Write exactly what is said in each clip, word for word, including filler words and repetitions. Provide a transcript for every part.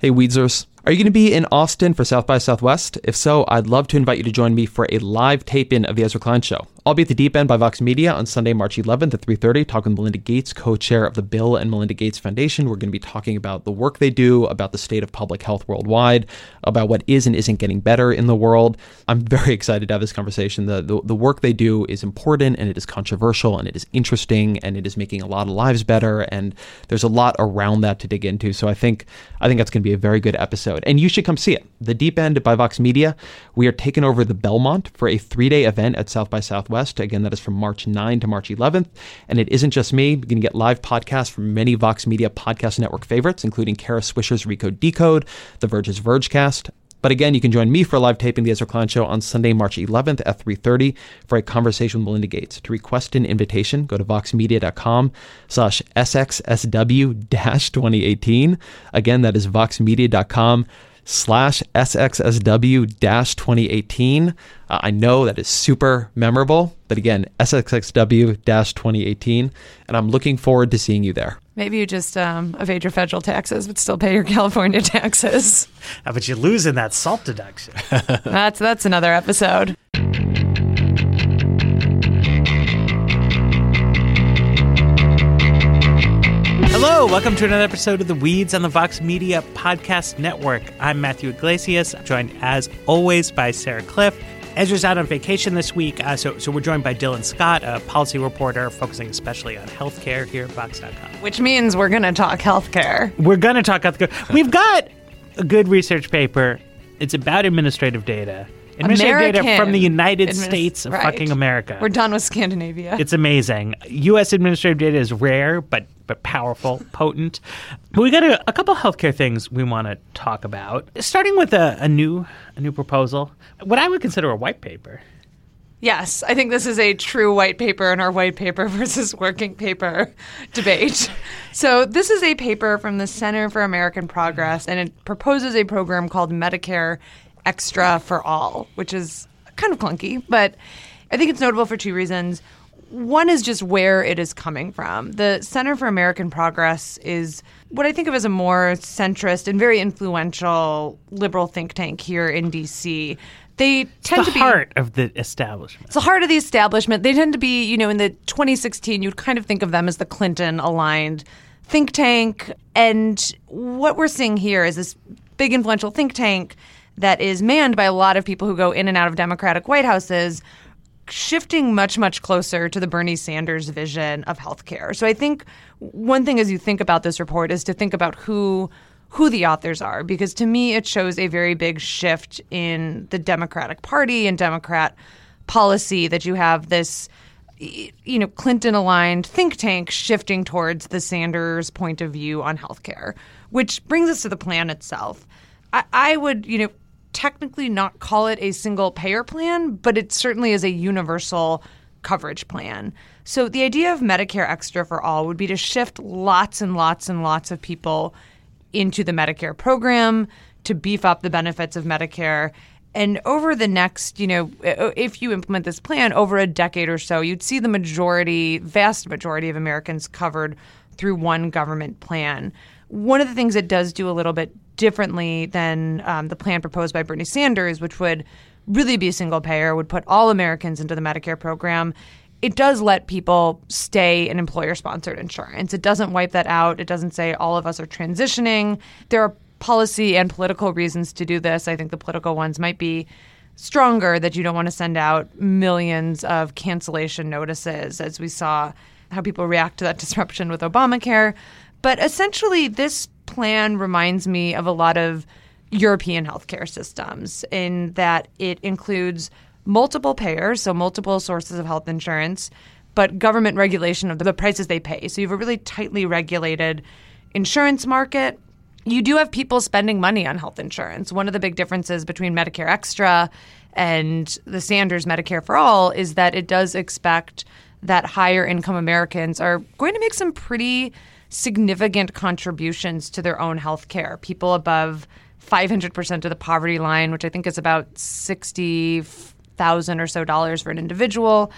Hey, Weedzers. Are you going to be in Austin for South by Southwest? If so, I'd love to invite you to join me for a live tape-in of The Ezra Klein Show. I'll be at the Deep End by Vox Media on Sunday, March eleventh at three thirty, talking with Melinda Gates, co-chair of the Bill and Melinda Gates Foundation. We're going to be talking about the work they do, about the state of public health worldwide, about what is and isn't getting better in the world. I'm very excited to have this conversation. The, the, the work they do is important, and it is controversial, and it is interesting, and it is making a lot of lives better, and there's a lot around that to dig into. So I think, I think that's going to be a very good episode. And you should come see it. The Deep End by Vox Media. We are taking over the Belmont for a three-day event at South by Southwest. Again, that is from March ninth to March eleventh. And it isn't just me. You're going to get live podcasts from many Vox Media podcast network favorites, including Kara Swisher's Recode Decode, The Verge's Vergecast. But again, you can join me for a live taping of The Ezra Klein Show on Sunday, March eleventh at three thirty for a conversation with Melinda Gates. To request an invitation, go to voxmedia.com slash SXSW-2018. Again, that is voxmedia.com slash SXSW-2018. Uh, I know that is super memorable, but again, S X S W twenty eighteen. And I'm looking forward to seeing you there. Maybe you just um, evade your federal taxes, but still pay your California taxes. How about you lose in that SALT deduction? that's that's another episode. Hello, welcome to another episode of The Weeds on the Vox Media Podcast Network. I'm Matthew Iglesias, joined as always by Sarah Cliff. Ezra's out on vacation this week, uh, so so we're joined by Dylan Scott, a policy reporter focusing especially on healthcare here at Vox dot com. Which means we're going to talk healthcare. We're going to talk healthcare. We've got a good research paper. It's about administrative data. Administrative American data from the United Admi- States of right. fucking America. We're done with Scandinavia. It's amazing. U S administrative data is rare, but but powerful, potent. But we got a, a couple healthcare things we want to talk about. Starting with a, a new a new proposal, what I would consider a white paper. Yes, I think this is a true white paper in our white paper versus working paper debate. So this is a paper from the Center for American Progress, and it proposes a program called Medicare Extra for All, which is kind of clunky, but I think it's notable for two reasons. One is just where it is coming from. The Center for American Progress is what I think of as a more centrist and very influential liberal think tank here in D C. They tend to be the heart of the establishment. It's the heart of the establishment. They tend to be, you know, in the twenty sixteen, you'd kind of think of them as the Clinton-aligned think tank. And what we're seeing here is this big influential think tank that is manned by a lot of people who go in and out of Democratic White Houses, shifting much, much closer to the Bernie Sanders vision of healthcare. So I think one thing as you think about this report is to think about who who the authors are, because to me it shows a very big shift in the Democratic Party and Democrat policy that you have this, you know, Clinton-aligned think tank shifting towards the Sanders point of view on healthcare, which brings us to the plan itself. I, I would, you know, technically not call it a single payer plan, but it certainly is a universal coverage plan. So the idea of Medicare Extra for All would be to shift lots and lots and lots of people into the Medicare program, to beef up the benefits of Medicare. And over the next, you know, if you implement this plan over a decade or so, you'd see the majority, vast majority of Americans covered through one government plan. One of the things it does do a little bit differently than um, the plan proposed by Bernie Sanders, which would really be single payer, would put all Americans into the Medicare program, it does let people stay in employer-sponsored insurance. It doesn't wipe that out. It doesn't say all of us are transitioning. There are policy and political reasons to do this. I think the political ones might be stronger, that you don't want to send out millions of cancellation notices, as we saw how people react to that disruption with Obamacare. But essentially, this plan reminds me of a lot of European healthcare systems in that it includes multiple payers, so multiple sources of health insurance, but government regulation of the prices they pay. So you have a really tightly regulated insurance market. You do have people spending money on health insurance. One of the big differences between Medicare Extra and the Sanders Medicare for All is that it does expect that higher income Americans are going to make some pretty significant contributions to their own health care. People above five hundred percent of the poverty line, which I think is about sixty thousand dollars or so dollars for an individual,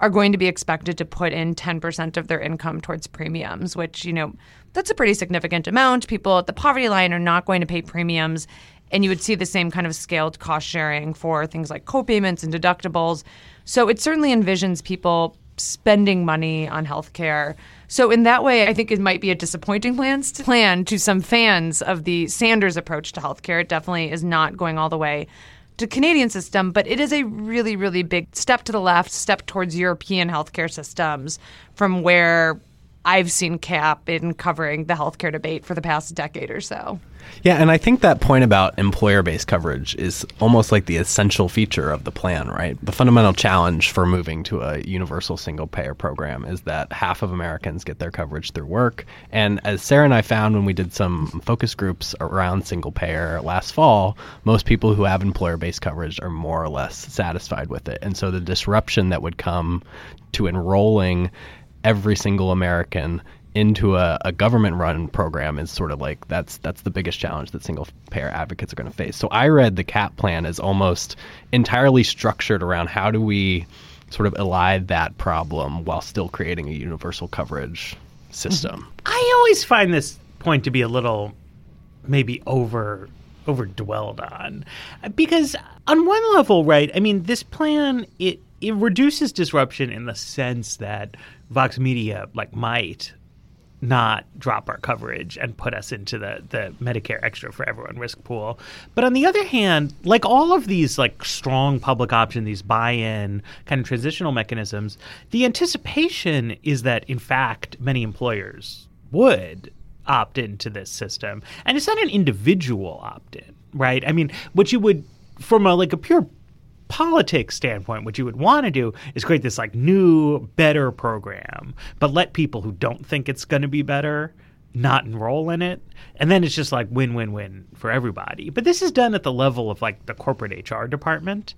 are going to be expected to put in ten percent of their income towards premiums, which, you know, that's a pretty significant amount. People at the poverty line are not going to pay premiums. And you would see the same kind of scaled cost sharing for things like co-payments and deductibles. So it certainly envisions people spending money on healthcare. So in that way, I think it might be a disappointing plan to some fans of the Sanders approach to healthcare. It definitely is not going all the way to Canadian system, but it is a really, really big step to the left, step towards European healthcare systems from where I've seen CAP in covering the healthcare debate for the past decade or so. Yeah, and I think that point about employer-based coverage is almost like the essential feature of the plan, right? The fundamental challenge for moving to a universal single-payer program is that half of Americans get their coverage through work. And as Sarah and I found when we did some focus groups around single-payer last fall, most people who have employer-based coverage are more or less satisfied with it. And so the disruption that would come to enrolling every single American into a, a government-run program is sort of like that's that's the biggest challenge that single-payer advocates are going to face. So I read the CAP plan as almost entirely structured around how do we sort of elide that problem while still creating a universal coverage system. I always find this point to be a little maybe over over dwelled on, because on one level, right, I mean, this plan, it it reduces disruption in the sense that Vox Media, like, might not drop our coverage and put us into the, the Medicare Extra for Everyone risk pool. But on the other hand, like all of these like strong public option, these buy-in kind of transitional mechanisms, the anticipation is that, in fact, many employers would opt into this system. And it's not an individual opt-in, right? I mean, what you would, from a, like a pure politics standpoint, what you would want to do is create this like new, better program, but let people who don't think it's going to be better not enroll in it. And then it's just like win-win-win for everybody. But this is done at the level of like the corporate H R department.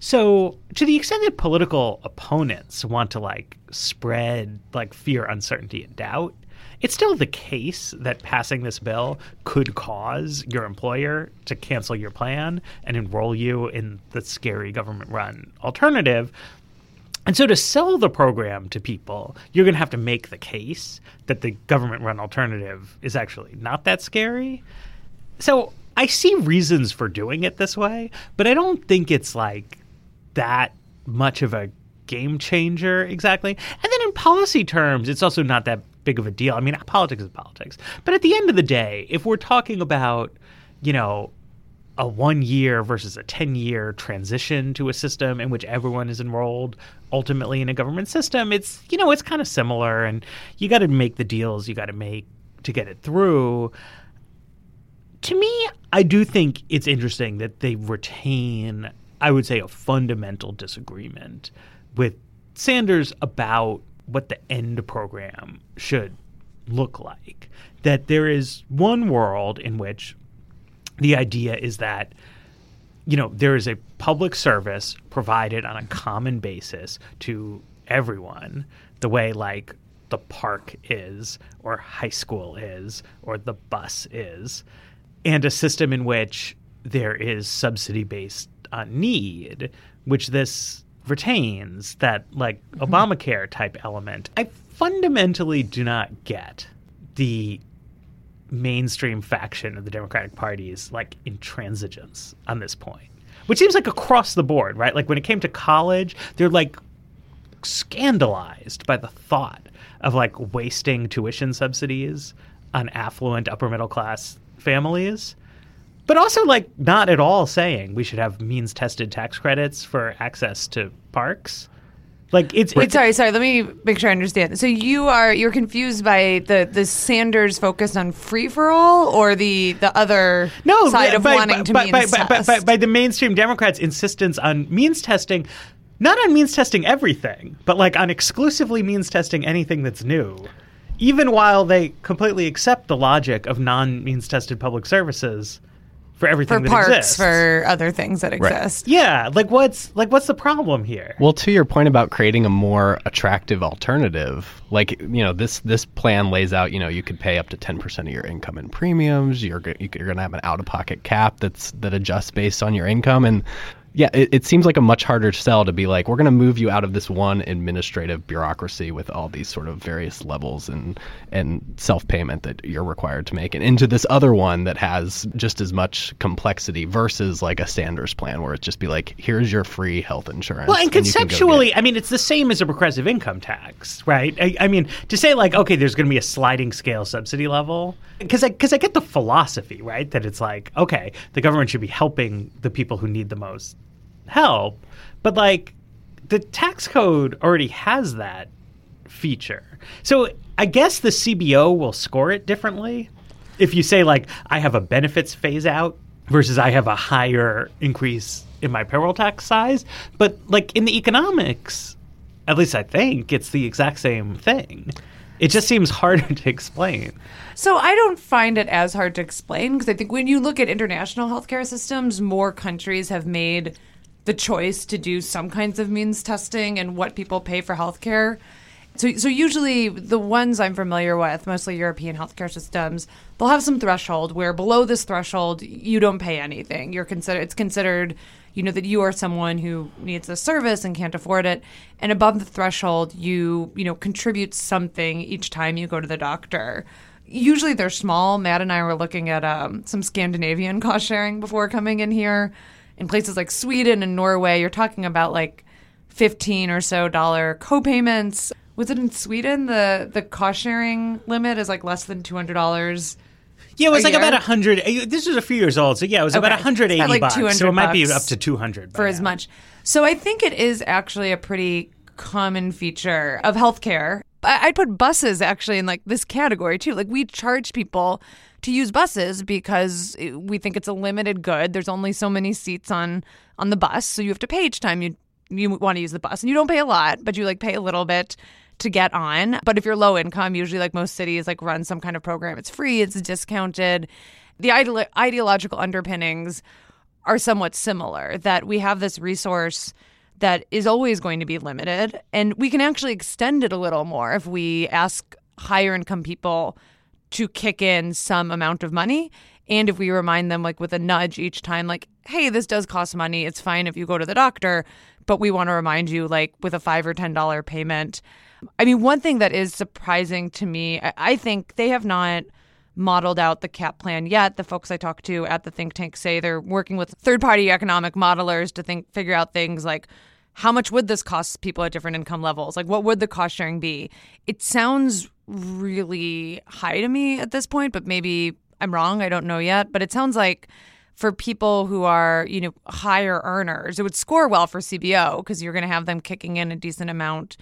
So to the extent that political opponents want to like spread like fear, uncertainty, and doubt, it's still the case that passing this bill could cause your employer to cancel your plan and enroll you in the scary government-run alternative. And so to sell the program to people, you're going to have to make the case that the government-run alternative is actually not that scary. So I see reasons for doing it this way, but I don't think it's like that much of a game changer exactly. And then in policy terms, it's also not that big of a deal. I mean, politics is politics. But at the end of the day, if we're talking about, you know, a one-year versus a ten-year transition to a system in which everyone is enrolled ultimately in a government system, it's, you know, it's kind of similar. And you got to make the deals you got to make to get it through. To me, I do think it's interesting that they retain, I would say, a fundamental disagreement with Sanders about what the end program should look like. That there is one world in which the idea is that, you know, there is a public service provided on a common basis to everyone, the way like the park is, or high school is, or the bus is, and a system in which there is subsidy based on need, which this retains, that like mm-hmm. Obamacare type element. I fundamentally do not get the mainstream faction of the Democratic Party's like intransigence on this point, which seems like across the board, right? Like when it came to college, they're like scandalized by the thought of like wasting tuition subsidies on affluent upper middle class families. But also, like, not at all saying we should have means-tested tax credits for access to parks. Like, it's, Wait, it's sorry, sorry. Let me make sure I understand. So you are you're confused by the, the Sanders focus on free for all, or the the other no, side of by, wanting by, to by, means by, test by, by, by the mainstream Democrats' insistence on means testing. Not on means testing everything, but like on exclusively means testing anything that's new. Even while they completely accept the logic of non-means-tested public services. For everything for that parks, exists. For other things that exist. Right. Yeah. Like what's like what's the problem here? Well, to your point about creating a more attractive alternative, like, you know, this this plan lays out, you know, you could pay up to ten percent of your income in premiums. You're, you're going to have an out-of-pocket cap that's that adjusts based on your income. And Yeah, it, it seems like a much harder sell to be like, we're going to move you out of this one administrative bureaucracy with all these sort of various levels and and self-payment that you're required to make and into this other one that has just as much complexity versus like a Sanders plan where it's just be like, here's your free health insurance. Well, and, and conceptually, get- I mean, it's the same as a progressive income tax, right? I, I mean, to say like, okay, there's going to be a sliding scale subsidy level, because I, because I get the philosophy, right, that it's like, okay, the government should be helping the people who need the most help, but like the tax code already has that feature. So I guess the C B O will score it differently. If you say like, I have a benefits phase out versus I have a higher increase in my payroll tax size. But like in the economics, at least I think it's the exact same thing. It just seems harder to explain. So I don't find it as hard to explain because I think when you look at international healthcare systems, more countries have made the choice to do some kinds of means testing and what people pay for healthcare. So so usually the ones I'm familiar with, mostly European healthcare systems, they'll have some threshold where below this threshold, you don't pay anything. You're consider- It's considered, you know, that you are someone who needs a service and can't afford it. And above the threshold, you, you know, contribute something each time you go to the doctor. Usually they're small. Matt and I were looking at um, some Scandinavian cost sharing before coming in here. In places like Sweden and Norway, you're talking about like fifteen or so dollar co-payments. Was it in Sweden? The the cost sharing limit is like less than two hundred dollars. Yeah, it was like year? about one hundred. This was a few years old. So yeah, it was okay. about one hundred eighty like bucks. So it might be up to two hundred. For now. As much. So I think it is actually a pretty common feature of healthcare. I'd put buses actually in like this category too. Like we charge people to use buses because we think it's a limited good. There's only so many seats on on the bus, so you have to pay each time you you want to use the bus. And you don't pay a lot, but you like pay a little bit to get on. But if you're low income, usually like most cities like run some kind of program. It's free, it's discounted. The ide- ideological underpinnings are somewhat similar, that we have this resource that is always going to be limited. And we can actually extend it a little more if we ask higher income people to kick in some amount of money. And if we remind them like with a nudge each time, like, hey, this does cost money. It's fine if you go to the doctor, but we want to remind you like with a five or ten dollars payment. I mean, one thing that is surprising to me, I, I think they have not modeled out the cap plan yet. The folks I talk to at the think tank say they're working with third party economic modelers to think figure out things like, how much would this cost people at different income levels? Like, what would the cost sharing be? It sounds really high to me at this point, but maybe I'm wrong. I don't know yet. But it sounds like for people who are, you know, higher earners, it would score well for C B O because you're going to have them kicking in a decent amount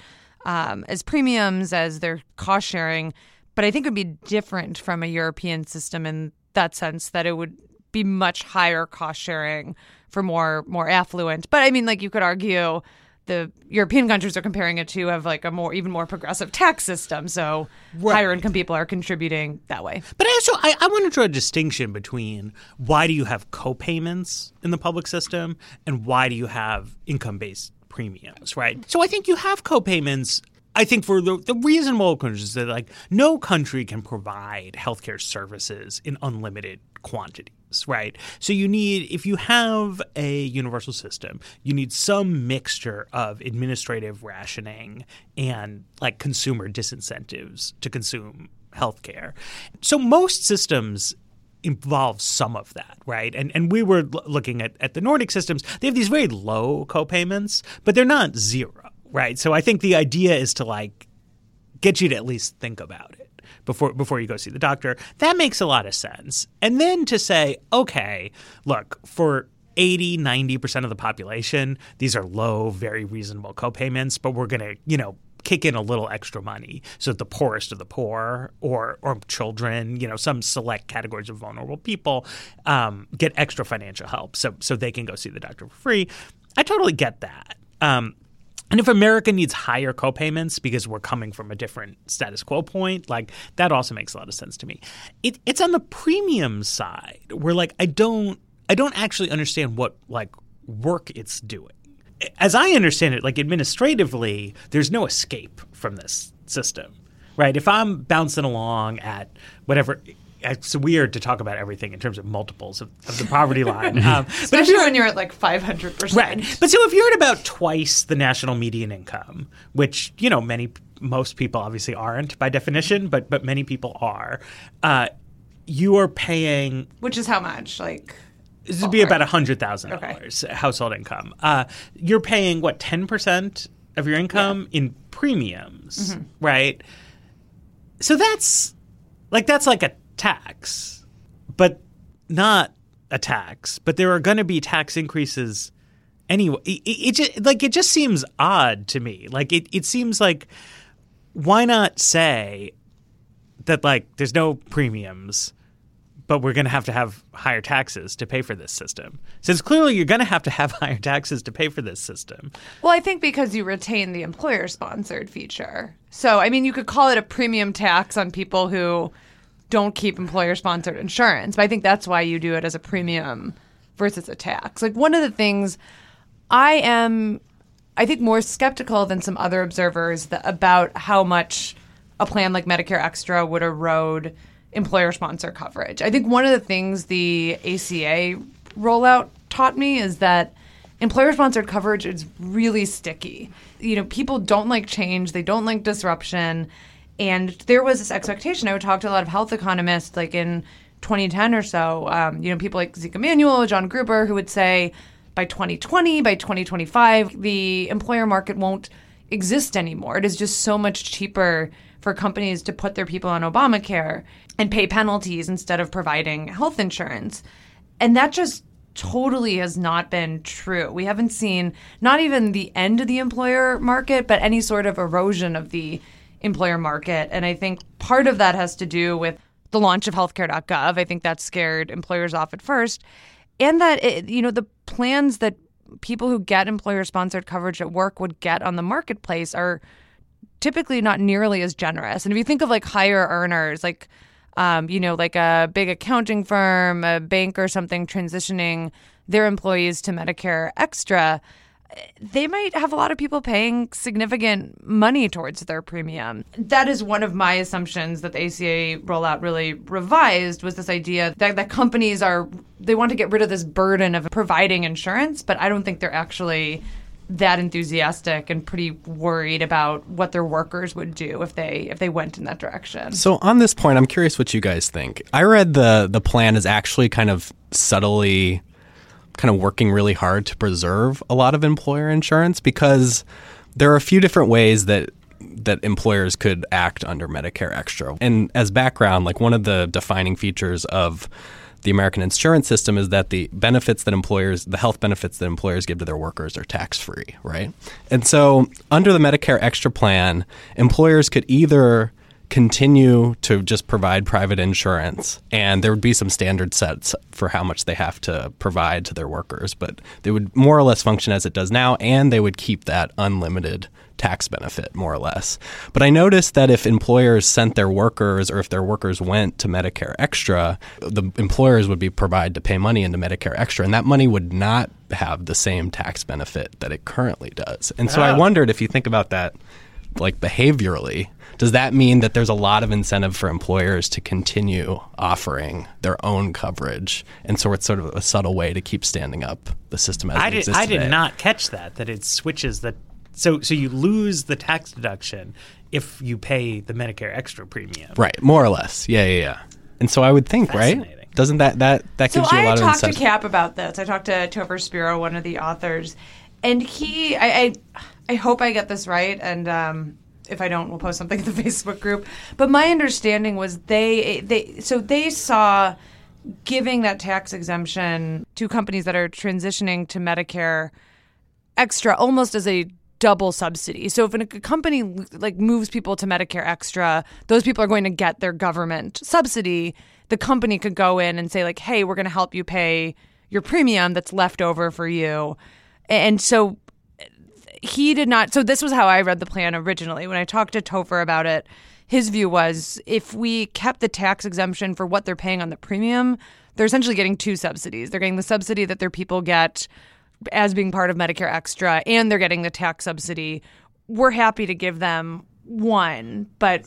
um, as premiums, as their cost sharing. But I think it would be different from a European system in that sense, that it would be much higher cost sharing for more more affluent. But I mean, like you could argue the European countries are comparing it to have like a more even more progressive tax system. So right. Higher income people are contributing that way. But also, I, I want to draw a distinction between why do you have co-payments in the public system and why do you have income-based premiums, right? So I think you have co-payments. I think for the, the reasonable countries that like no country can provide healthcare services in unlimited quantity. Right. So you need, if you have a universal system, you need some mixture of administrative rationing and like consumer disincentives to consume healthcare. So most systems involves some of that, right? And and we were l- looking at, at the Nordic systems. They have these very low copayments, but they're not zero, right? So I think the idea is to like get you to at least think about it before before you go see the doctor. That makes a lot of sense. And then to say, okay, look, for eighty, ninety percent of the population, these are low, very reasonable co-payments, but we're going to, you know, kick in a little extra money so that the poorest of the poor or or children, you know, some select categories of vulnerable people um, get extra financial help so so they can go see the doctor for free. I totally get that. Um And if America needs higher copayments because we're coming from a different status quo point, like that also makes a lot of sense to me. It, it's on the premium side where, like, I don't, I don't actually understand what like work it's doing. As I understand it, like administratively, there's no escape from this system, right? If I'm bouncing along at whatever it's weird to talk about everything in terms of multiples of, of the poverty line. Um, Especially but if you're, when you're at like five hundred percent. Right. But so if you're at about twice the national median income, which, you know, many most people obviously aren't by definition, but but many people are, uh, you are paying – Which is how much? Like – This would be about one hundred thousand dollars okay. household income. Uh, you're paying, what, ten percent of your income yeah. in premiums, mm-hmm. right? So that's like that's like a tax, but not a tax. But there are going to be tax increases anyway. It, it, it just, like it just seems odd to me. Like it, it seems like why not say that like there's no premiums, but we're going to have to have higher taxes to pay for this system. Since clearly you're going to have to have higher taxes to pay for this system. Well, I think because you retain the employer-sponsored feature. So, I mean, you could call it a premium tax on people who don't keep employer-sponsored insurance. But I think that's why you do it as a premium versus a tax. Like, one of the things I am, I think, more skeptical than some other observers that, about how much a plan like Medicare Extra would erode employer-sponsor coverage. I think one of the things the A C A rollout taught me is that employer-sponsored coverage is really sticky. You know, people don't like change. They don't like disruption. And there was this expectation. I would talk to a lot of health economists like in twenty ten or so, um, you know, people like Zeke Emanuel, John Gruber, who would say by twenty twenty, by twenty twenty-five, the employer market won't exist anymore. It is just so much cheaper for companies to put their people on Obamacare and pay penalties instead of providing health insurance. And that just totally has not been true. We haven't seen not even the end of the employer market, but any sort of erosion of the employer market. And I think part of that has to do with the launch of healthcare dot gov. I think that scared employers off at first. And that, it, you know, the plans that people who get employer-sponsored coverage at work would get on the marketplace are typically not nearly as generous. And if you think of like higher earners, like, um, you know, like a big accounting firm, a bank or something transitioning their employees to Medicare Extra, they might have a lot of people paying significant money towards their premium. That is one of my assumptions that the A C A rollout really revised, was this idea that, that companies are, they want to get rid of this burden of providing insurance, but I don't think they're actually that enthusiastic and pretty worried about what their workers would do if they if they went in that direction. So on this point, I'm curious what you guys think. I read the the plan is actually kind of subtly kind of working really hard to preserve a lot of employer insurance, because there are a few different ways that that employers could act under Medicare Extra. And as background, like one of the defining features of the American insurance system is that the benefits that employers, the health benefits that employers give to their workers are tax-free, right? And so under the Medicare Extra plan, employers could either continue to just provide private insurance, and there would be some standard sets for how much they have to provide to their workers, but they would more or less function as it does now, and they would keep that unlimited tax benefit, more or less. But I noticed that if employers sent their workers, or if their workers went to Medicare Extra, the employers would be provided to pay money into Medicare Extra, and that money would not have the same tax benefit that it currently does. And so oh. I wondered, if you think about that, like behaviorally, does that mean that there's a lot of incentive for employers to continue offering their own coverage? And so it's sort of a subtle way to keep standing up the system as I it did, exists I today. Did not catch that, that it switches the So so you lose the tax deduction if you pay the Medicare Extra premium. Right, more or less. Yeah, yeah, yeah. And so I would think, right? Doesn't that, that, that gives so you a lot of incentive? So I talked to Cap about this. I talked to Topher Spiro, one of the authors, and he, I I, I hope I get this right, and um, if I don't, we'll post something in the Facebook group. But my understanding was they they so they saw giving that tax exemption to companies that are transitioning to Medicare Extra almost as a double subsidy. So if a company like moves people to Medicare Extra, those people are going to get their government subsidy. The company could go in and say like, hey, we're going to help you pay your premium that's left over for you. And so he did not. So this was how I read the plan originally. When I talked to Topher about it, his view was if we kept the tax exemption for what they're paying on the premium, they're essentially getting two subsidies. They're getting the subsidy that their people get as being part of Medicare Extra, and they're getting the tax subsidy. We're happy to give them one, but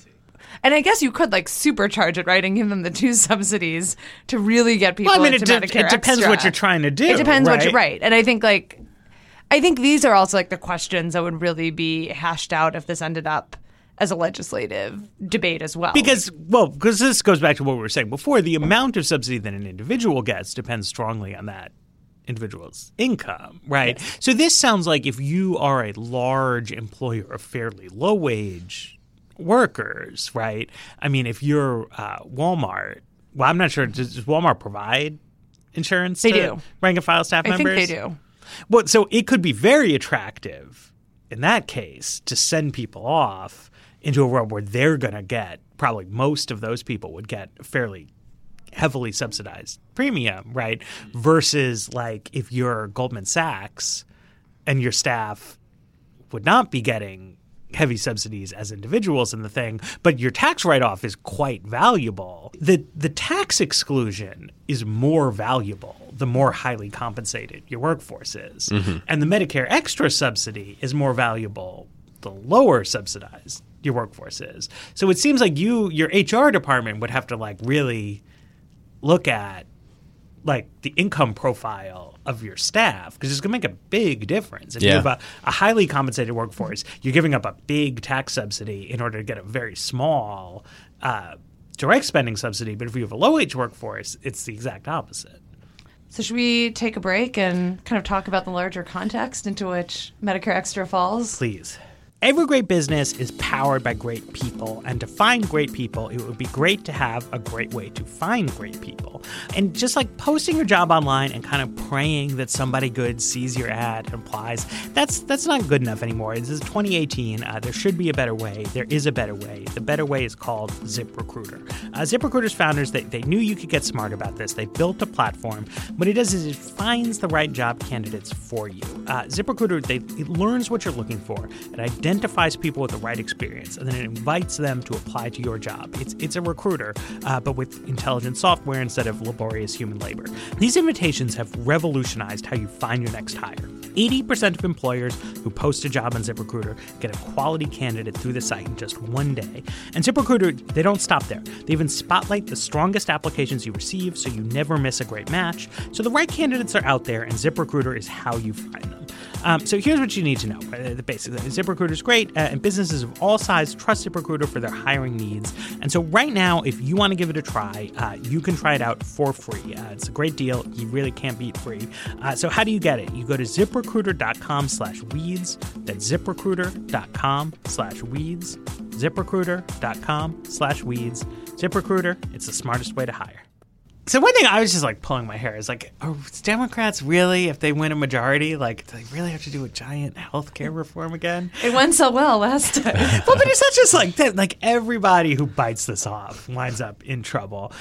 And I guess you could like supercharge it, right, and give them the two subsidies to really get people well, I mean, into it Medicare de- It depends Extra. What you're trying to do. It depends right? what you're right. And I think like I think these are also like the questions that would really be hashed out if this ended up as a legislative debate as well. Because, well, because this goes back to what we were saying before, the amount of subsidy that an individual gets depends strongly on that individual's income, right? Yes. So this sounds like if you are a large employer of fairly low-wage workers, right? I mean, if you're uh, Walmart, well, I'm not sure, does Walmart provide insurance they to do. rank-and-file staff I members? I think they do. Well, so it could be very attractive in that case to send people off into a world where they're going to get, probably most of those people would get a fairly heavily subsidized premium, right? Versus like if you're Goldman Sachs and your staff would not be getting heavy subsidies as individuals in the thing, but your tax write-off is quite valuable. The the tax exclusion is more valuable the more highly compensated your workforce is. Mm-hmm. And the Medicare Extra subsidy is more valuable the lower subsidized your workforce is. So it seems like you your H R department would have to like really look at like the income profile of your staff because it's going to make a big difference. If yeah. you have a, a highly compensated workforce, you're giving up a big tax subsidy in order to get a very small uh, direct spending subsidy. But if you have a low-wage workforce, it's the exact opposite. So should we take a break and kind of talk about the larger context into which Medicare Extra falls? Please. Every great business is powered by great people, and to find great people, it would be great to have a great way to find great people. And just like posting your job online and kind of praying that somebody good sees your ad and applies, that's that's not good enough anymore. This is twenty eighteen. Uh, there should be a better way. There is a better way. The better way is called ZipRecruiter. Uh, ZipRecruiter's founders, they, they knew you could get smart about this. They built a platform. What it does is it finds the right job candidates for you. Uh, ZipRecruiter, they, it learns what you're looking for. It identifies identifies people with the right experience, and then it invites them to apply to your job. It's it's a recruiter, uh, but with intelligent software instead of laborious human labor. These invitations have revolutionized how you find your next hire. eighty percent of employers who post a job on ZipRecruiter get a quality candidate through the site in just one day. And ZipRecruiter, they don't stop there. They even spotlight the strongest applications you receive so you never miss a great match. So the right candidates are out there, and ZipRecruiter is how you find them. Um, so here's what you need to know. Uh, basically, ZipRecruiter is great, uh, and businesses of all sizes trust ZipRecruiter for their hiring needs. And so right now, if you want to give it a try, uh, you can try it out for free. Uh, it's a great deal. You really can't beat free. Uh, so how do you get it? You go to ZipRecruiter.com slash weeds. That's ZipRecruiter.com slash weeds. ZipRecruiter.com slash weeds. ZipRecruiter, it's the smartest way to hire. So one thing I was just like pulling my hair is like, are Democrats really, if they win a majority, like do they really have to do a giant health care reform again? It went so well last time. Well, but it's not just like that. Like everybody who bites this off winds up in trouble.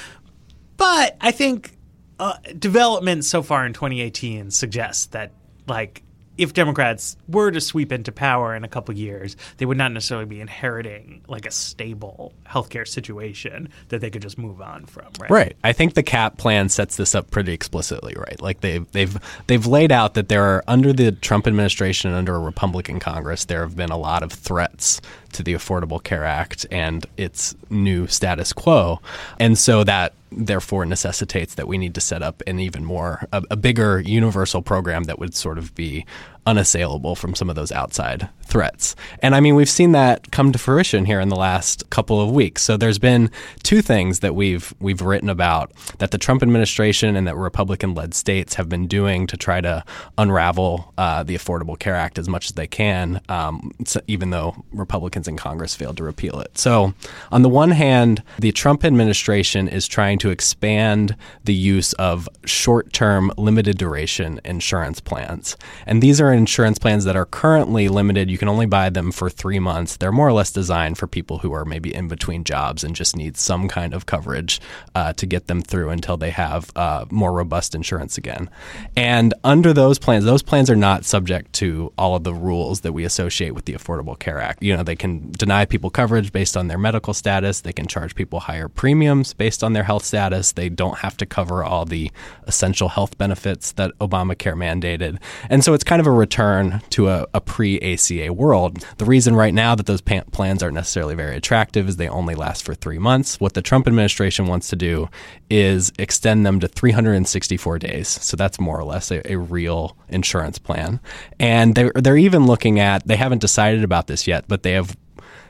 But I think uh, developments so far in twenty eighteen suggests that like if Democrats were to sweep into power in a couple years, they would not necessarily be inheriting like a stable healthcare situation that they could just move on from, right? Right. I think the CAP plan sets this up pretty explicitly, right? Like they've they've they've laid out that there are, under the Trump administration and under a Republican Congress, there have been a lot of threats to the Affordable Care Act and its new status quo. And so that therefore necessitates that we need to set up an even more, a, a bigger universal program that would sort of be unassailable from some of those outside threats. And I mean, we've seen that come to fruition here in the last couple of weeks. So there's been two things that we've we've written about that the Trump administration and that Republican-led states have been doing to try to unravel uh, the Affordable Care Act as much as they can, um, so even though Republicans in Congress failed to repeal it. So on the one hand, the Trump administration is trying to expand the use of short-term, limited-duration insurance plans. And these are insurance plans that are currently limited. You can only buy them for three months. They're more or less designed for people who are maybe in between jobs and just need some kind of coverage uh, to get them through until they have uh, more robust insurance again. And under those plans, those plans are not subject to all of the rules that we associate with the Affordable Care Act. You know, they can deny people coverage based on their medical status. They can charge people higher premiums based on their health status. They don't have to cover all the essential health benefits that Obamacare mandated. And so it's kind of a return to a, a pre-A C A world. The reason right now that those pa- plans aren't necessarily very attractive is they only last for three months. What the Trump administration wants to do is extend them to three hundred sixty-four days. So that's more or less a, a real insurance plan. And they're, they're even looking at, they haven't decided about this yet, but they have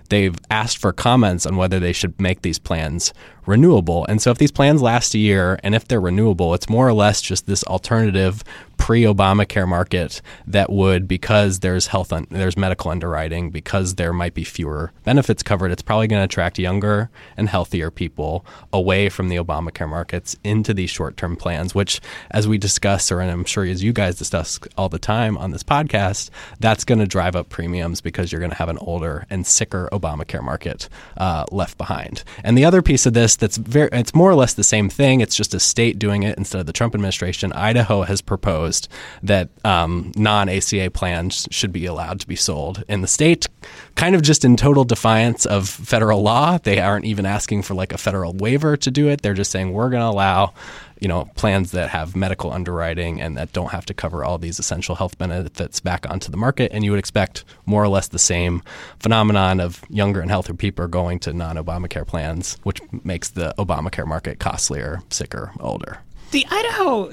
They've asked for comments on whether they should make these plans renewable. And so if these plans last a year and if they're renewable, it's more or less just this alternative pre-Obamacare market that would, because there's health, un- there's medical underwriting, because there might be fewer benefits covered, it's probably going to attract younger and healthier people away from the Obamacare markets into these short-term plans, which, as we discuss, or and I'm sure as you guys discuss all the time on this podcast, that's going to drive up premiums because you're going to have an older and sicker Obamacare Obamacare market uh, left behind. And the other piece of this that's very, it's more or less the same thing. It's just a state doing it instead of the Trump administration. Idaho has proposed that um, non-A C A plans should be allowed to be sold in the state, kind of just in total defiance of federal law. They aren't even asking for like a federal waiver to do it. They're just saying, we're going to allow, you know, plans that have medical underwriting and that don't have to cover all these essential health benefits back onto the market. And you would expect more or less the same phenomenon of younger and healthier people going to non-Obamacare plans, which makes the Obamacare market costlier, sicker, older. The Idaho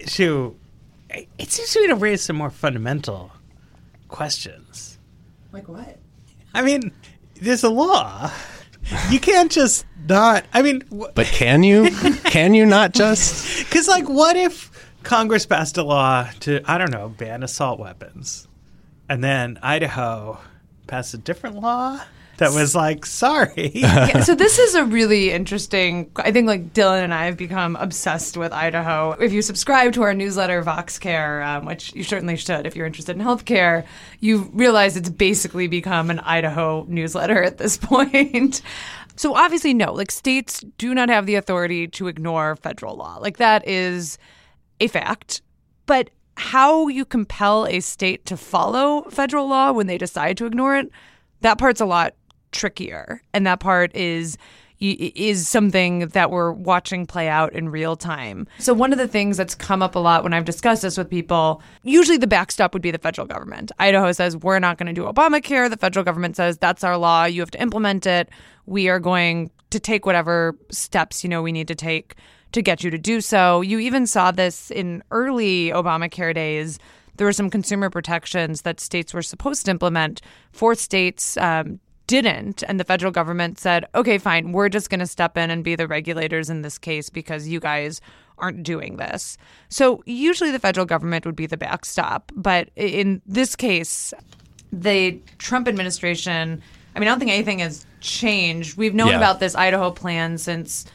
issue, it seems to me to raise some more fundamental questions. Like what? I mean, there's a law. You can't just not, I mean. Wh- but can you? Can you not just? Because, like, what if Congress passed a law to, I don't know, ban assault weapons? And then Idaho passed a different law that was like, sorry. Yeah, so this is a really interesting, I think, like, Dylan and I have become obsessed with Idaho. If you subscribe to our newsletter, VoxCare, um, which you certainly should if you're interested in healthcare, you realize it's basically become an Idaho newsletter at this point. So obviously, no, like, states do not have the authority to ignore federal law. Like, that is a fact. But how you compel a state to follow federal law when they decide to ignore it, that part's a lot trickier. And that part is is something that we're watching play out in real time. So one of the things that's come up a lot when I've discussed this with people, usually the backstop would be the federal government. Idaho says, we're not going to do Obamacare. The federal government says, that's our law. You have to implement it. We are going to take whatever steps, you know, we need to take to get you to do so. You even saw this in early Obamacare days. There were some consumer protections that states were supposed to implement. Four states um, didn't, and the federal government said, okay, fine, we're just going to step in and be the regulators in this case because you guys aren't doing this. So usually the federal government would be the backstop. But in this case, the Trump administration, I mean, I don't think anything has changed. We've known yeah. about this Idaho plan since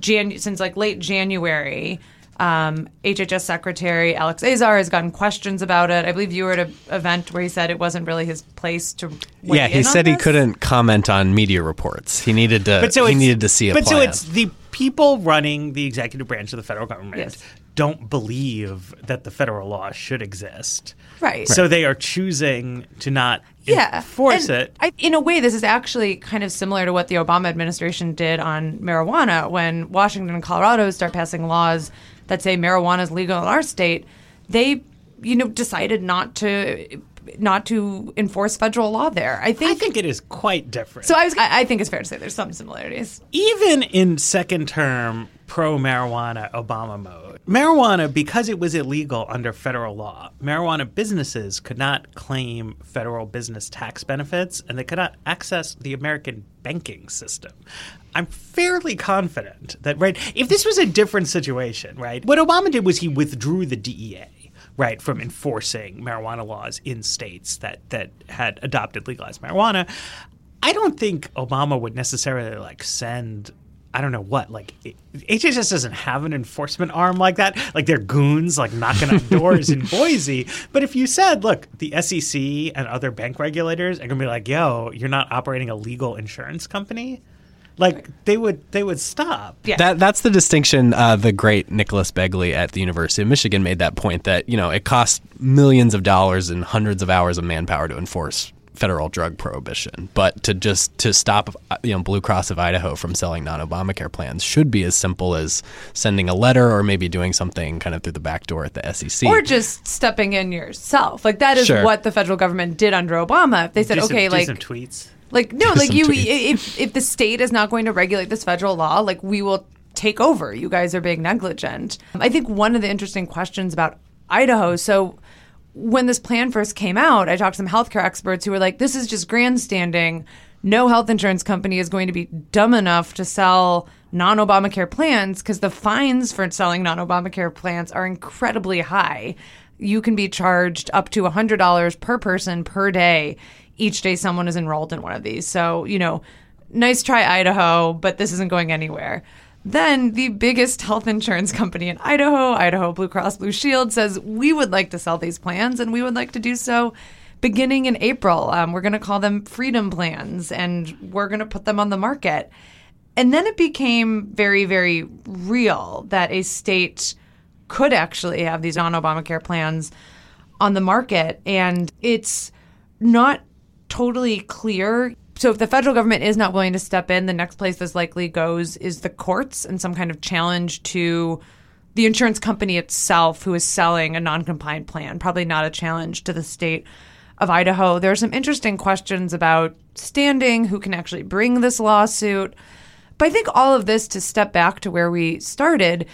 Jan- since like late January. Um, H H S Secretary Alex Azar has gotten questions about it. I believe you were at an event where he said it wasn't really his place to weigh Yeah, he in said on he this. couldn't comment on media reports. He needed to but so he needed to see a but plan. But so it's the people running the executive branch of the federal government yes. don't believe that the federal law should exist. Right. So they are choosing to not yeah. enforce and it. I, in a way, this is actually kind of similar to what the Obama administration did on marijuana when Washington and Colorado start passing laws that say marijuana is legal in our state, they, you know, decided not to not to enforce federal law there. I think I think it is quite different. So I was, I think it's fair to say there's some similarities. Even in second term pro-marijuana Obama mode, marijuana, because it was illegal under federal law, marijuana businesses could not claim federal business tax benefits and they could not access the American banking system. I'm fairly confident that, right, if this was a different situation, right, what Obama did was he withdrew the D E A, right, from enforcing marijuana laws in states that, that had adopted legalized marijuana. I don't think Obama would necessarily, like, send – I don't know what, like, H H S doesn't have an enforcement arm like that. Like, they're goons, like, knocking on doors in Boise. But if you said, look, the S E C and other bank regulators are going to be like, yo, you're not operating a legal insurance company. Like, they would they would stop. Yeah. That That's the distinction. Uh, the great Nicholas Begley at the University of Michigan made that point that, you know, it costs millions of dollars and hundreds of hours of manpower to enforce federal drug prohibition, but to just to stop, you know, Blue Cross of Idaho from selling non-Obamacare plans should be as simple as sending a letter or maybe doing something kind of through the back door at the S E C. Or just stepping in yourself. Like, that is sure. what the federal government did under Obama. They said, some, okay, like... some tweets. Like, no, do like you, tweets. if if the state is not going to regulate this federal law, like, we will take over. You guys are being negligent. I think one of the interesting questions about Idaho, so... when this plan first came out, I talked to some healthcare experts who were like, this is just grandstanding. No health insurance company is going to be dumb enough to sell non-Obamacare plans because the fines for selling non-Obamacare plans are incredibly high. You can be charged up to one hundred dollars per person per day each day someone is enrolled in one of these. So, you know, nice try, Idaho, but this isn't going anywhere. Then the biggest health insurance company in Idaho, Idaho Blue Cross Blue Shield, says we would like to sell these plans and we would like to do so beginning in April. Um, we're going to call them Freedom Plans and we're going to put them on the market. And then it became very, very real that a state could actually have these non-Obamacare plans on the market. And it's not totally clear. So if the federal government is not willing to step in, the next place this likely goes is the courts and some kind of challenge to the insurance company itself who is selling a non-compliant plan, probably not a challenge to the state of Idaho. There are some interesting questions about standing, who can actually bring this lawsuit. But I think all of this, to step back to where we started,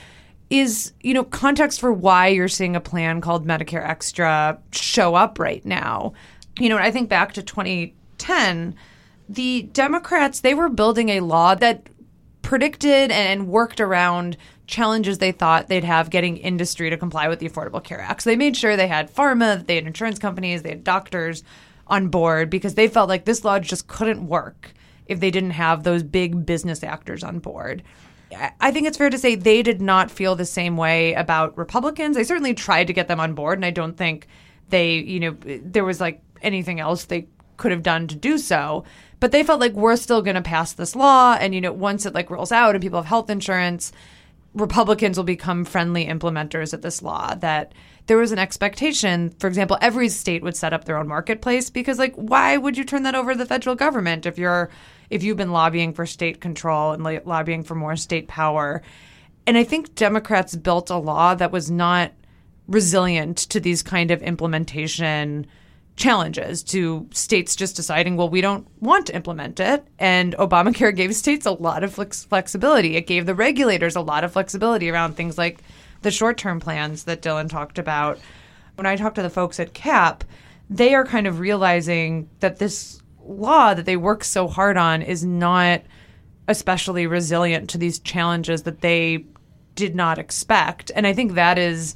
is, you know, context for why you're seeing a plan called Medicare Extra show up right now. You know, I think back to twenty ten, the Democrats, they were building a law that predicted and worked around challenges they thought they'd have getting industry to comply with the Affordable Care Act. So they made sure they had pharma, they had insurance companies, they had doctors on board because they felt like this law just couldn't work if they didn't have those big business actors on board. I think it's fair to say they did not feel the same way about Republicans. They certainly tried to get them on board, and I don't think they, you know, there was like anything else they could have done to do so. But they felt like we're still going to pass this law. And, you know, once it like rolls out and people have health insurance, Republicans will become friendly implementers of this law. That there was an expectation, for example, every state would set up their own marketplace because like, why would you turn that over to the federal government if you're if you've been lobbying for state control and lo- lobbying for more state power? And I think Democrats built a law that was not resilient to these kind of implementation challenges, to states just deciding, well, we don't want to implement it. And Obamacare gave states a lot of flex- flexibility. It gave the regulators a lot of flexibility around things like the short-term plans that Dylan talked about. When I talked to the folks at CAP, they are kind of realizing that this law that they work so hard on is not especially resilient to these challenges that they did not expect. And I think that is,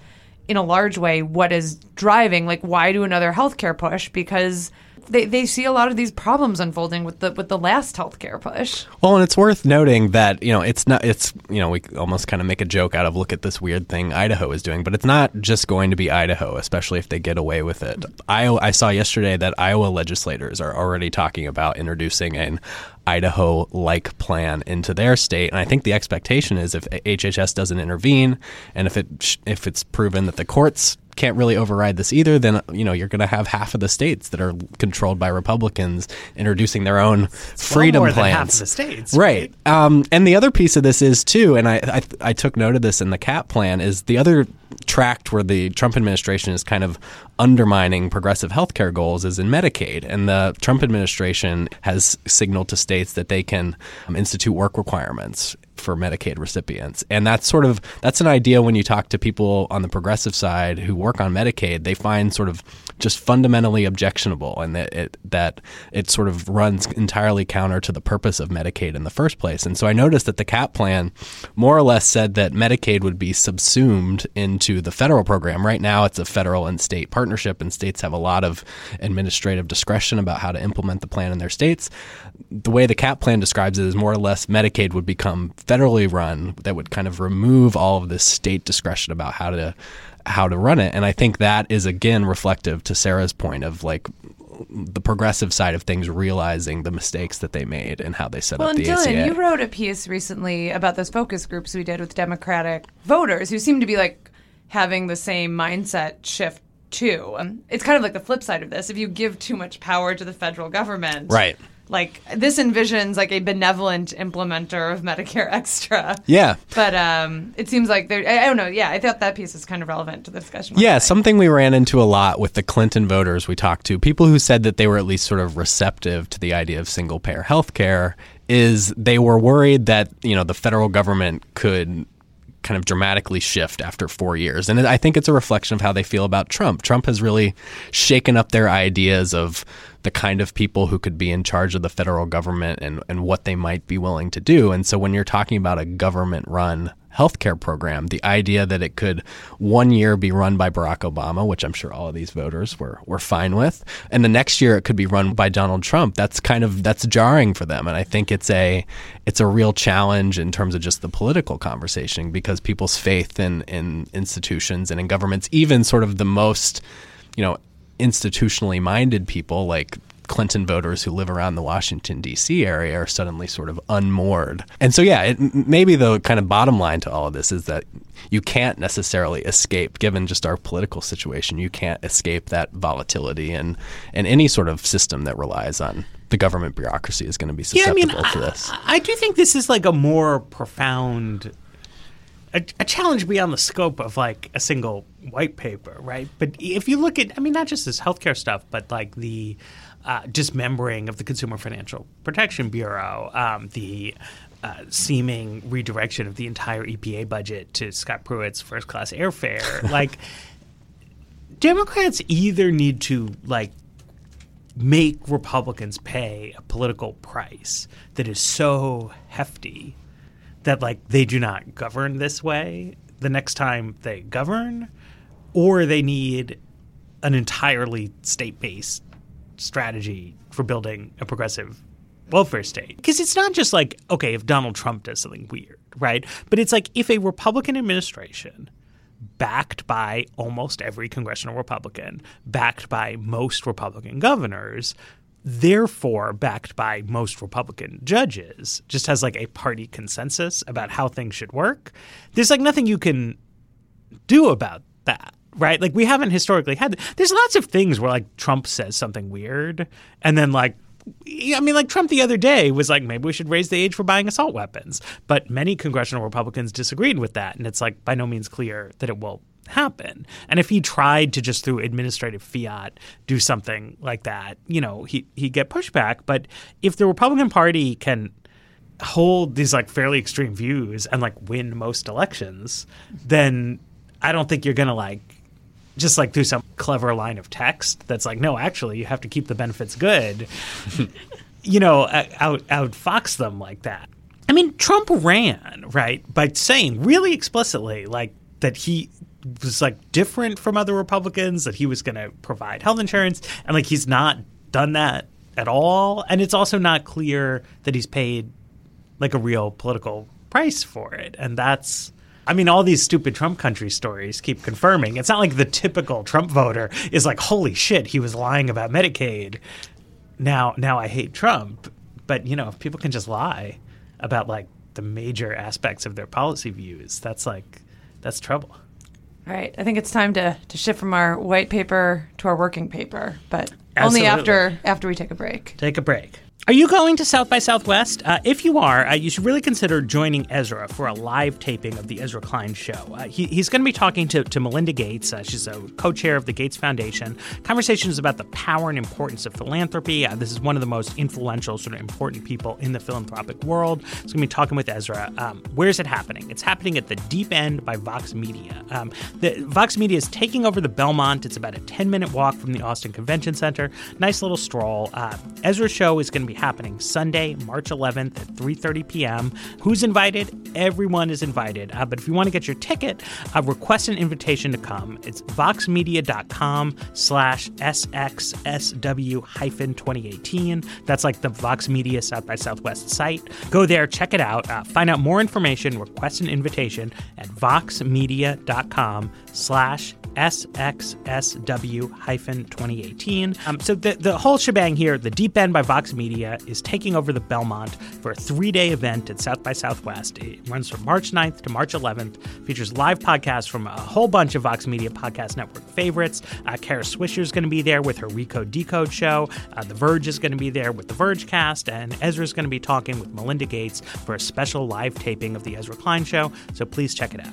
in a large way, what is driving, like, why do another healthcare push? Because they, they see a lot of these problems unfolding with the with the last healthcare push. Well, and it's worth noting that, you know, it's not, it's, you know, we almost kind of make a joke out of, look at this weird thing Idaho is doing, but it's not just going to be Idaho, especially if they get away with it. I, I saw yesterday that Iowa legislators are already talking about introducing an Idaho-like plan into their state. And I think the expectation is if H H S doesn't intervene and if it if it's proven that the courts can't really override this either, then, you know, you're going to have half of the states that are controlled by Republicans introducing their own it's freedom more plans. Than half of the states, right? right. Um, and the other piece of this is too, and I, I I took note of this in the CAP plan, is the other tract where the Trump administration is kind of undermining progressive healthcare goals is in Medicaid. And the Trump administration has signaled to states that they can um, institute work requirements for Medicaid recipients. And that's sort of, that's an idea when you talk to people on the progressive side who work on Medicaid, they find sort of just fundamentally objectionable, and that it, that it sort of runs entirely counter to the purpose of Medicaid in the first place. And so I noticed that the CAP plan more or less said that Medicaid would be subsumed into the federal program. Right now, it's a federal and state partnership, and states have a lot of administrative discretion about how to implement the plan in their states. The way the CAP plan describes it is more or less Medicaid would become federally run, that would kind of remove all of this state discretion about how to how to run it. And I think that is, again, reflective to Sarah's point of like the progressive side of things realizing the mistakes that they made and how they set well, up the Dylan, A C A. Well, and Dylan, you wrote a piece recently about those focus groups we did with Democratic voters who seem to be like having the same mindset shift too. Um, it's kind of like the flip side of this. If you give too much power to the federal government, right? Like this envisions like a benevolent implementer of Medicare Extra. Yeah. But um, it seems like there. I, I don't know. Yeah, I thought that piece was kind of relevant to the discussion. Yeah, something we ran into a lot with the Clinton voters we talked to, people who said that they were at least sort of receptive to the idea of single payer health care, is they were worried that, you know, the federal government could kind of dramatically shift after four years. And I think it's a reflection of how they feel about Trump. Trump has really shaken up their ideas of the kind of people who could be in charge of the federal government and, and what they might be willing to do. And so when you're talking about a government-run healthcare program, the idea that it could one year be run by Barack Obama, which I'm sure all of these voters were were fine with, and the next year it could be run by Donald Trump, that's kind of that's jarring for them. And I think it's a it's a real challenge in terms of just the political conversation, because people's faith in, in institutions and in governments, even sort of the most, you know, institutionally minded people like Clinton voters who live around the Washington, D C area are suddenly sort of unmoored. And so, yeah, it, maybe the kind of bottom line to all of this is that you can't necessarily escape, given just our political situation, you can't escape that volatility, and, and any sort of system that relies on the government bureaucracy is going to be susceptible yeah, I mean, to this. I, I do think this is like a more profound, a, a challenge beyond the scope of like a single white paper, right? But if you look at, I mean, not just this healthcare stuff, but like the Uh, dismembering of the Consumer Financial Protection Bureau, um, the uh, seeming redirection of the entire E P A budget to Scott Pruitt's first-class airfare. Like, Democrats either need to, like, make Republicans pay a political price that is so hefty that, like, they do not govern this way the next time they govern, or they need an entirely state-based strategy for building a progressive welfare state. Because it's not just like, okay, if Donald Trump does something weird, right? But it's like if a Republican administration backed by almost every congressional Republican, backed by most Republican governors, therefore backed by most Republican judges, just has like a party consensus about how things should work, there's like nothing you can do about that. Right? Like, we haven't historically had – there's lots of things where, like, Trump says something weird and then, like – I mean, like, Trump the other day was like, maybe we should raise the age for buying assault weapons. But many congressional Republicans disagreed with that, and it's, like, by no means clear that it will happen. And if he tried to just through administrative fiat do something like that, you know, he, he'd get pushback. But if the Republican Party can – hold these, like, fairly extreme views and, like, win most elections, then I don't think you're going to, like – just like through some clever line of text that's like, no, actually, you have to keep the benefits good, you know, out outfox them like that. I mean, Trump ran, right, by saying really explicitly, like, that he was, like, different from other Republicans, that he was going to provide health insurance, and, like, he's not done that at all. And it's also not clear that he's paid, like, a real political price for it, and that's... I mean, all these stupid Trump country stories keep confirming. It's not like the typical Trump voter is like, holy shit, he was lying about Medicaid. Now now I hate Trump. But, you know, if people can just lie about, like, the major aspects of their policy views, that's, like, that's trouble. All right. I think it's time to, to shift from our white paper to our working paper, but Absolutely. Only after after we take a break. Take a break. Are you going to South by Southwest? Uh, if you are, uh, you should really consider joining Ezra for a live taping of the Ezra Klein Show. Uh, he, he's going to be talking to, to Melinda Gates. Uh, she's a co-chair of the Gates Foundation. Conversations about the power and importance of philanthropy. Uh, this is one of the most influential, sort of important people in the philanthropic world. He's going to be talking with Ezra. Um, where's it happening? It's happening at the Deep End by Vox Media. Um, the, Vox Media is taking over the Belmont. It's about a ten-minute walk from the Austin Convention Center. Nice little stroll. Uh, Ezra's show is going to be happening Sunday, March eleventh at three thirty p.m. Who's invited? Everyone is invited. Uh, but if you want to get your ticket, uh, request an invitation to come. It's voxmedia.com slash SXSW hyphen 2018. That's like the Vox Media South by Southwest site. Go there, check it out. Uh, find out more information, request an invitation at voxmedia.com slash S X S W dash twenty eighteen. Um, so the, the whole shebang here, The Deep End by Vox Media, is taking over the Belmont for a three-day event at South by Southwest. It runs from March ninth to March eleventh, features live podcasts from a whole bunch of Vox Media Podcast Network favorites. Uh, Kara Swisher is going to be there with her Recode Decode show. Uh, The Verge is going to be there with The Vergecast. And Ezra is going to be talking with Melinda Gates for a special live taping of The Ezra Klein Show. So please check it out.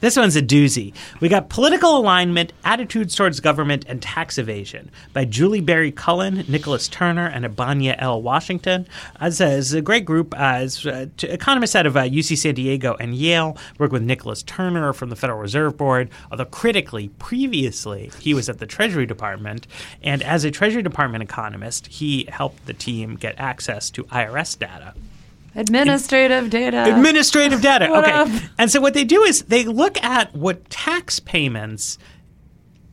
This one's a doozy. We got Political Alignment, Attitudes Towards Government, and Tax Evasion by Julie Berry Cullen, Nicholas Turner, and Abanya L. Washington. As a, it's a great group. Uh, it's, uh, t- economists out of uh, U C San Diego and Yale work with Nicholas Turner from the Federal Reserve Board, although critically, previously, he was at the Treasury Department. And as a Treasury Department economist, he helped the team get access to I R S data. Administrative In, data. Administrative data. Okay. Up? And so what they do is they look at what tax payments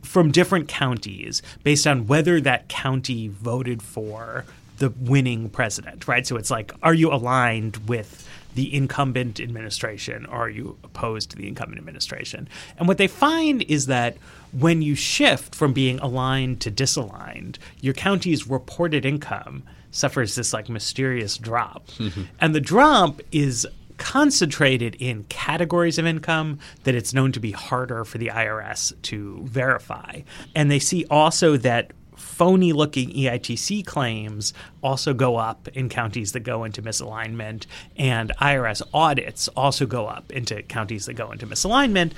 from different counties based on whether that county voted for the winning president, right? So it's like, are you aligned with the incumbent administration or are you opposed to the incumbent administration? And what they find is that when you shift from being aligned to disaligned, your county's reported income suffers this like mysterious drop. Mm-hmm. And the drop is concentrated in categories of income that it's known to be harder for the I R S to verify. And they see also that phony-looking E I T C claims also go up in counties that go into misalignment, and I R S audits also go up into counties that go into misalignment,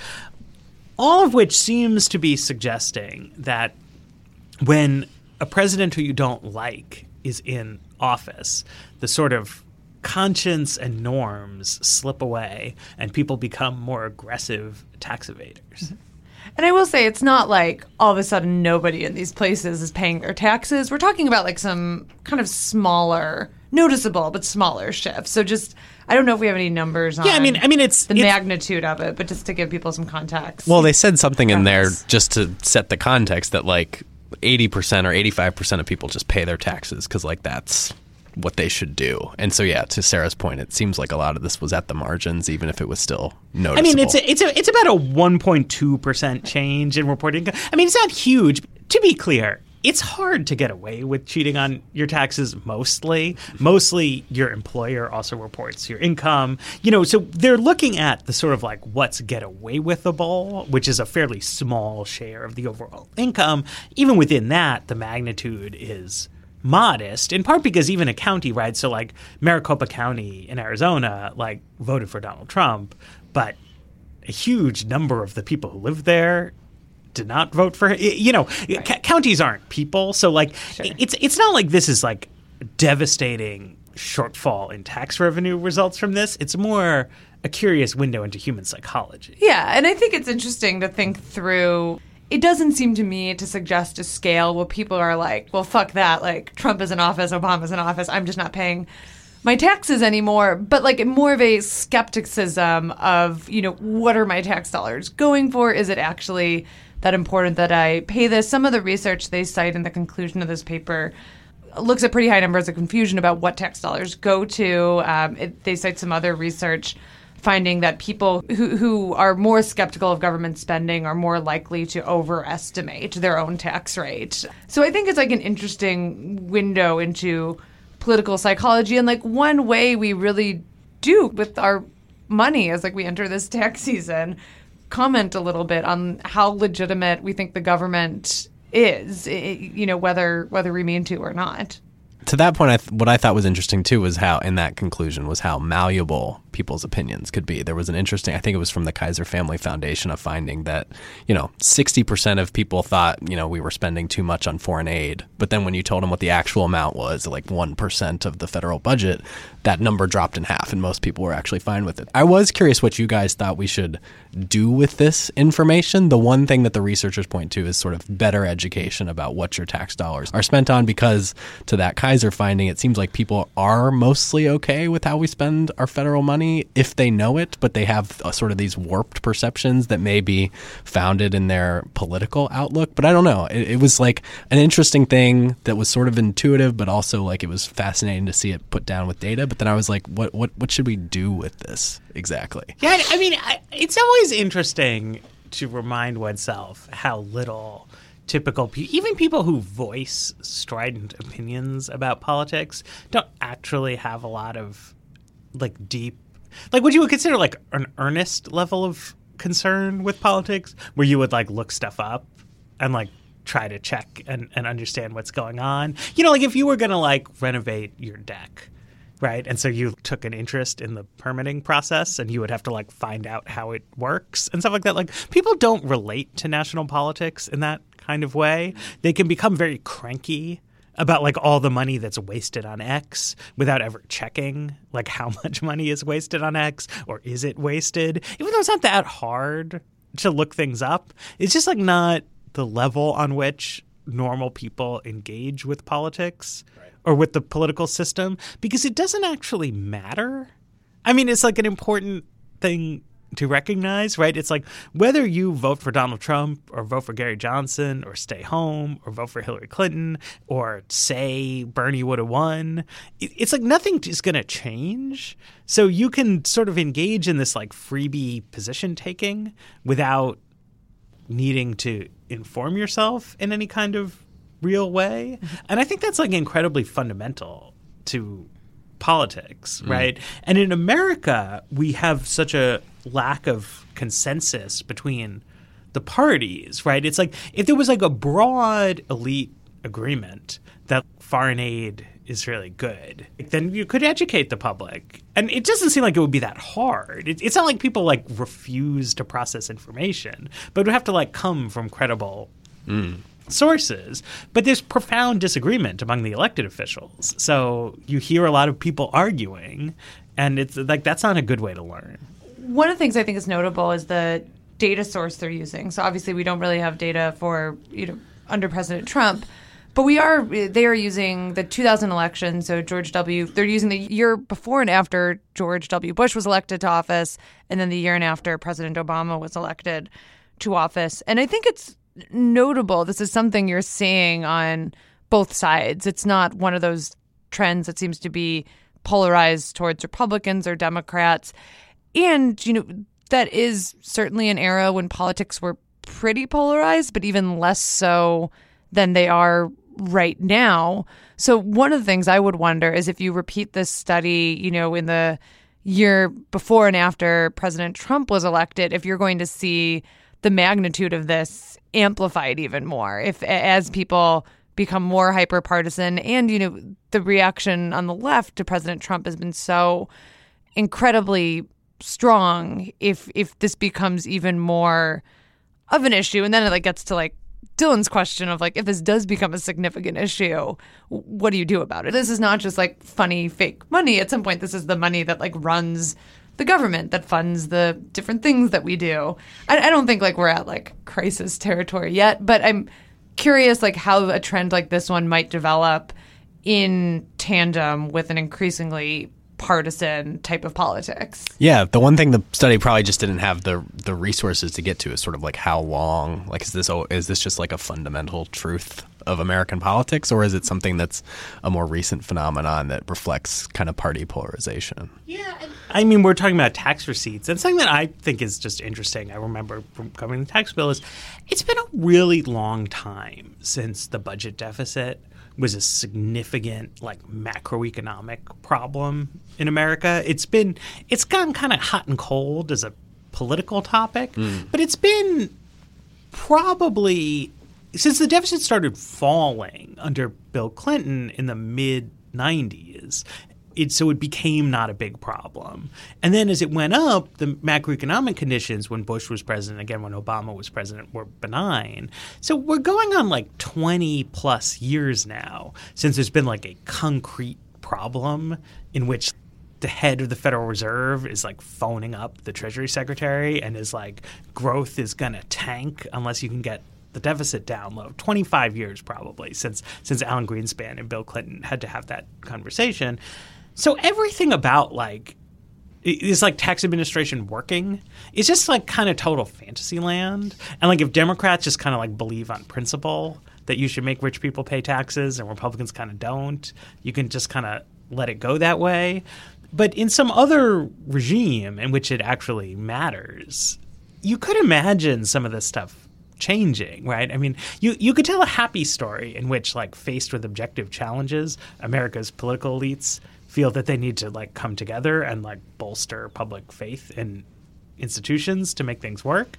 all of which seems to be suggesting that when a president who you don't like is in office, the sort of conscience and norms slip away and people become more aggressive tax evaders. And I will say it's not like all of a sudden nobody in these places is paying their taxes. We're talking about like some kind of smaller, noticeable but smaller shifts. So just I don't know if we have any numbers on yeah, I mean, I mean, it's, the it's, magnitude of it, but just to give people some context. Well, they said something in there just to set the context that like eighty percent or eighty-five percent of people just pay their taxes because like that's what they should do. And so, yeah, to Sarah's point, it seems like a lot of this was at the margins, even if it was still noticeable. I mean, it's a, it's a, it's about a one point two percent change in reported income. I mean, it's not huge. To be clear, it's hard to get away with cheating on your taxes mostly. Mostly your employer also reports your income. You know, so they're looking at the sort of like what's get away withable, which is a fairly small share of the overall income. Even within that, the magnitude is modest, in part because even a county, right? So like Maricopa County in Arizona, like voted for Donald Trump, but a huge number of the people who live there did not vote for him. You know, right. c- counties aren't people. So like sure. it's it's not like this is like devastating shortfall in tax revenue results from this. It's more a curious window into human psychology. Yeah. And I think it's interesting to think through. It doesn't seem to me to suggest a scale where people are like, well, fuck that. Like Trump is in office. Obama's in office. I'm just not paying my taxes anymore, but like more of a skepticism of, you know, what are my tax dollars going for? Is it actually that important that I pay this? Some of the research they cite in the conclusion of this paper looks at pretty high numbers of confusion about what tax dollars go to. Um, it, they cite some other research finding that people who, who are more skeptical of government spending are more likely to overestimate their own tax rate. So I think it's like an interesting window into political psychology. And like one way we really do with our money as like we enter this tax season, comment a little bit on how legitimate we think the government is, you know, whether whether we mean to or not. To that point, I th- what I thought was interesting, too, was how in that conclusion was how malleable people's opinions could be. There was an interesting, I think it was from the Kaiser Family Foundation, a finding that, you know, sixty percent of people thought, you know, we were spending too much on foreign aid. But then when you told them what the actual amount was, like one percent of the federal budget, that number dropped in half and most people were actually fine with it. I was curious what you guys thought we should do with this information. The one thing that the researchers point to is sort of better education about what your tax dollars are spent on, because to that Kaiser finding, it seems like people are mostly okay with how we spend our federal money if they know it, but they have a, sort of these warped perceptions that may be founded in their political outlook. But I don't know. It, it was like an interesting thing that was sort of intuitive, but also like it was fascinating to see it put down with data. But then I was like, what what, what should we do with this exactly? Yeah, I mean, I, it's always interesting to remind oneself how little typical people, even people who voice strident opinions about politics, don't actually have a lot of like deep, like what you would consider like an earnest level of concern with politics, where you would like look stuff up and like try to check and, and understand what's going on. You know, like if you were going to like renovate your deck, right? And so you took an interest in the permitting process and you would have to like find out how it works and stuff like that. Like people don't relate to national politics in that kind of way. They can become very cranky about like all the money that's wasted on X without ever checking like how much money is wasted on X, or is it wasted? Even though it's not that hard to look things up, it's just like not the level on which normal people engage with politics right. or with the political system, because it doesn't actually matter. I mean, it's like an important thing to recognize, right? It's like whether you vote for Donald Trump or vote for Gary Johnson or stay home or vote for Hillary Clinton or say Bernie would have won, it's like nothing is going to change. So you can sort of engage in this like freebie position taking without needing to inform yourself in any kind of real way. And I think that's like incredibly fundamental to politics, right? Mm. And in America, we have such a lack of consensus between the parties, right? It's like if there was like a broad elite agreement that foreign aid is really good, then you could educate the public. And it doesn't seem like it would be that hard. It, it's not like people like refuse to process information, but it would have to like come from credible mm. sources. But there's profound disagreement among the elected officials. So you hear a lot of people arguing, and it's like that's not a good way to learn. One of the things I think is notable is the data source they're using. So obviously we don't really have data for, you know, under President Trump. But we are, they are using the two thousand election, so George W., they're using the year before and after George W. Bush was elected to office, and then the year and after President Obama was elected to office. And I think it's notable, this is something you're seeing on both sides. It's not one of those trends that seems to be polarized towards Republicans or Democrats. And, you know, that is certainly an era when politics were pretty polarized, but even less so than they are right now. So one of the things I would wonder is if you repeat this study, you know, in the year before and after President Trump was elected, if you're going to see the magnitude of this amplified even more, if as people become more hyper-partisan. And, you know, the reaction on the left to President Trump has been so incredibly strong, if if this becomes even more of an issue. And then it like gets to like Dylan's question of like, if this does become a significant issue, what do you do about it? This is not just like funny fake money. At some point, this is the money that like runs the government, that funds the different things that we do. I, I don't think like we're at like crisis territory yet, but I'm curious like how a trend like this one might develop in tandem with an increasingly partisan type of politics. Yeah, the one thing the study probably just didn't have the the resources to get to is sort of like how long, like is this is this just like a fundamental truth of American politics, or is it something that's a more recent phenomenon that reflects kind of party polarization? Yeah, I mean, we're talking about tax receipts, and something that I think is just interesting, I remember from covering the tax bill, is it's been a really long time since the budget deficit was a significant like macroeconomic problem in America. It's been it's gone kind of hot and cold as a political topic, mm. but it's been probably since the deficit started falling under Bill Clinton in the mid nineties. It, so it became not a big problem. And then as it went up, the macroeconomic conditions when Bush was president, again, when Obama was president, were benign. So we're going on like twenty plus years now since there's been like a concrete problem in which the head of the Federal Reserve is like phoning up the Treasury Secretary and is like, growth is going to tank unless you can get the deficit down low. Twenty-five years probably since since Alan Greenspan and Bill Clinton had to have that conversation. So everything about like it's like tax administration working is just like kind of total fantasy land. And like if Democrats just kind of like believe on principle that you should make rich people pay taxes and Republicans kind of don't, you can just kind of let it go that way. But in some other regime in which it actually matters, you could imagine some of this stuff changing, right? I mean, you, you could tell a happy story in which, like, faced with objective challenges, America's political elites feel that they need to, like, come together and, like, bolster public faith in institutions to make things work.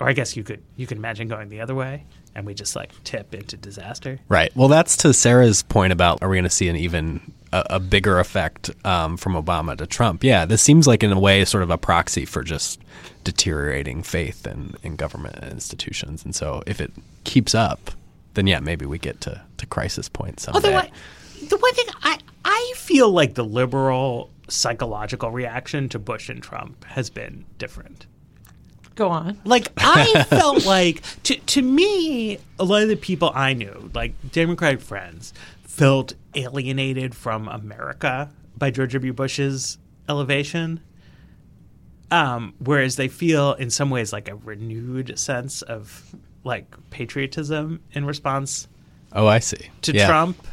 Or I guess you could you could imagine going the other way, and we just, like, tip into disaster. Right. Well, that's to Sarah's point about, are we going to see an even a, a bigger effect um, from Obama to Trump? Yeah, this seems like, in a way, sort of a proxy for just deteriorating faith in, in government and institutions. And so if it keeps up, then, yeah, maybe we get to, to crisis point someday. Although I, the one thing I, I feel like the liberal psychological reaction to Bush and Trump has been different. Go on. Like, I felt like, to to me, a lot of the people I knew, like Democratic friends, felt alienated from America by George W. Bush's elevation, um, whereas they feel in some ways like a renewed sense of, like, patriotism in response. Oh, I see. To yeah. Trump.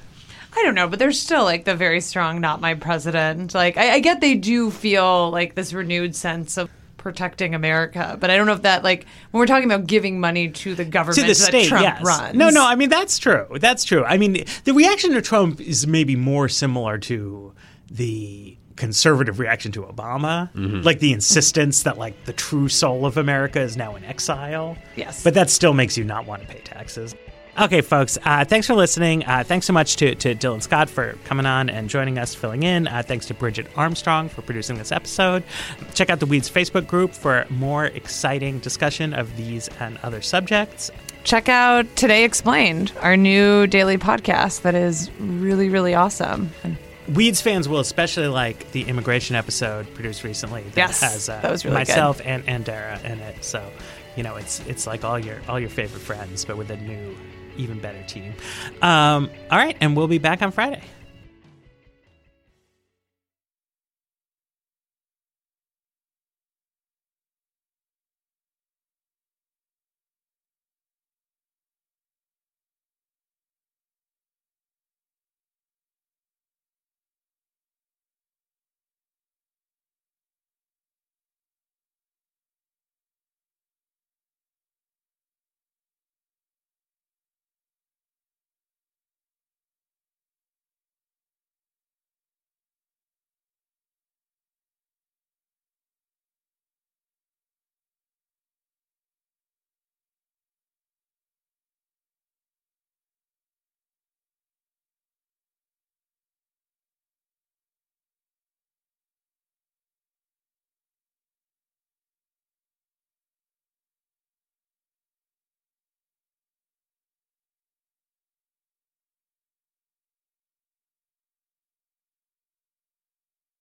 I don't know, but there's still, like, the very strong not my president. Like, I, I get they do feel, like, this renewed sense of protecting America, but I don't know if that, like, when we're talking about giving money to the government to the state, that Trump yes. runs. No, no, I mean, that's true. That's true. I mean, the reaction to Trump is maybe more similar to the conservative reaction to Obama, mm-hmm. like the insistence that, like, the true soul of America is now in exile. Yes. But that still makes you not want to pay taxes. Okay, folks, uh, thanks for listening. Uh, thanks so much to, to Dylan Scott for coming on and joining us, filling in. Uh, thanks to Bridget Armstrong for producing this episode. Check out The Weeds Facebook group for more exciting discussion of these and other subjects. Check out Today Explained, our new daily podcast that is really, really awesome. Weeds fans will especially like the immigration episode produced recently that yes, has uh, that was really myself good. and, and Dara in it. So, you know, it's it's like all your all your favorite friends, but with a new, even better team. Um, all right, and we'll be back on Friday.